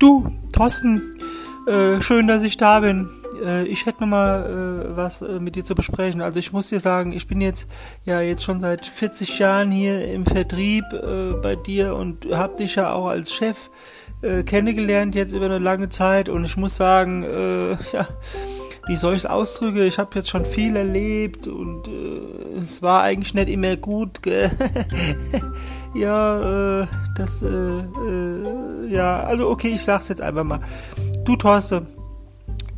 Du, Thorsten, schön, dass ich da bin. Ich hätte nochmal was mit dir zu besprechen. Also ich muss dir sagen, ich bin jetzt schon seit 40 Jahren hier im Vertrieb bei dir und habe dich ja auch als Chef kennengelernt jetzt über eine lange Zeit. Und ich muss sagen, wie soll ich es ausdrücken? Ich habe jetzt schon viel erlebt und es war eigentlich nicht immer gut. Okay, ich sag's jetzt einfach mal. Du, Thorsten,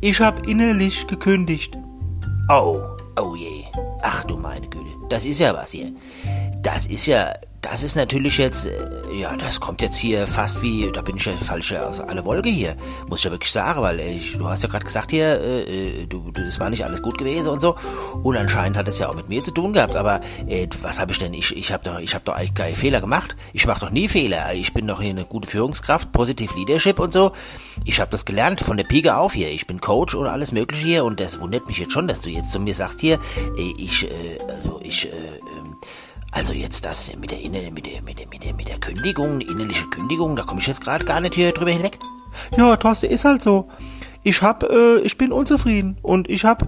ich habe innerlich gekündigt. Oh je. Ach du meine Güte, das ist ja was hier. Das ist natürlich jetzt, das kommt jetzt hier fast wie, da bin ich ja falsch aus aller Wolke hier. Muss ich ja wirklich sagen, weil du hast ja gerade gesagt hier, das war nicht alles gut gewesen und so. Und anscheinend hat es ja auch mit mir zu tun gehabt. Aber was habe ich denn? Ich habe doch eigentlich keine Fehler gemacht. Ich mache doch nie Fehler. Ich bin doch hier eine gute Führungskraft, positiv Leadership und so. Ich habe das gelernt von der Piga auf hier. Ich bin Coach und alles Mögliche hier. Und das wundert mich jetzt schon, dass du jetzt zu mir sagst hier, Also jetzt das mit der Kündigung, innerliche Kündigung, da komme ich jetzt gerade gar nicht hier drüber hinweg. Ja, Thorsten, ist halt so. Ich bin unzufrieden und ich habe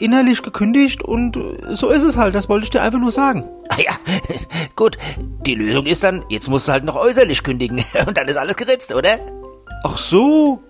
innerlich gekündigt und so ist es halt. Das wollte ich dir einfach nur sagen. Ah ja, gut. Die Lösung ist dann, jetzt musst du halt noch äußerlich kündigen und dann ist alles geritzt, oder? Ach so.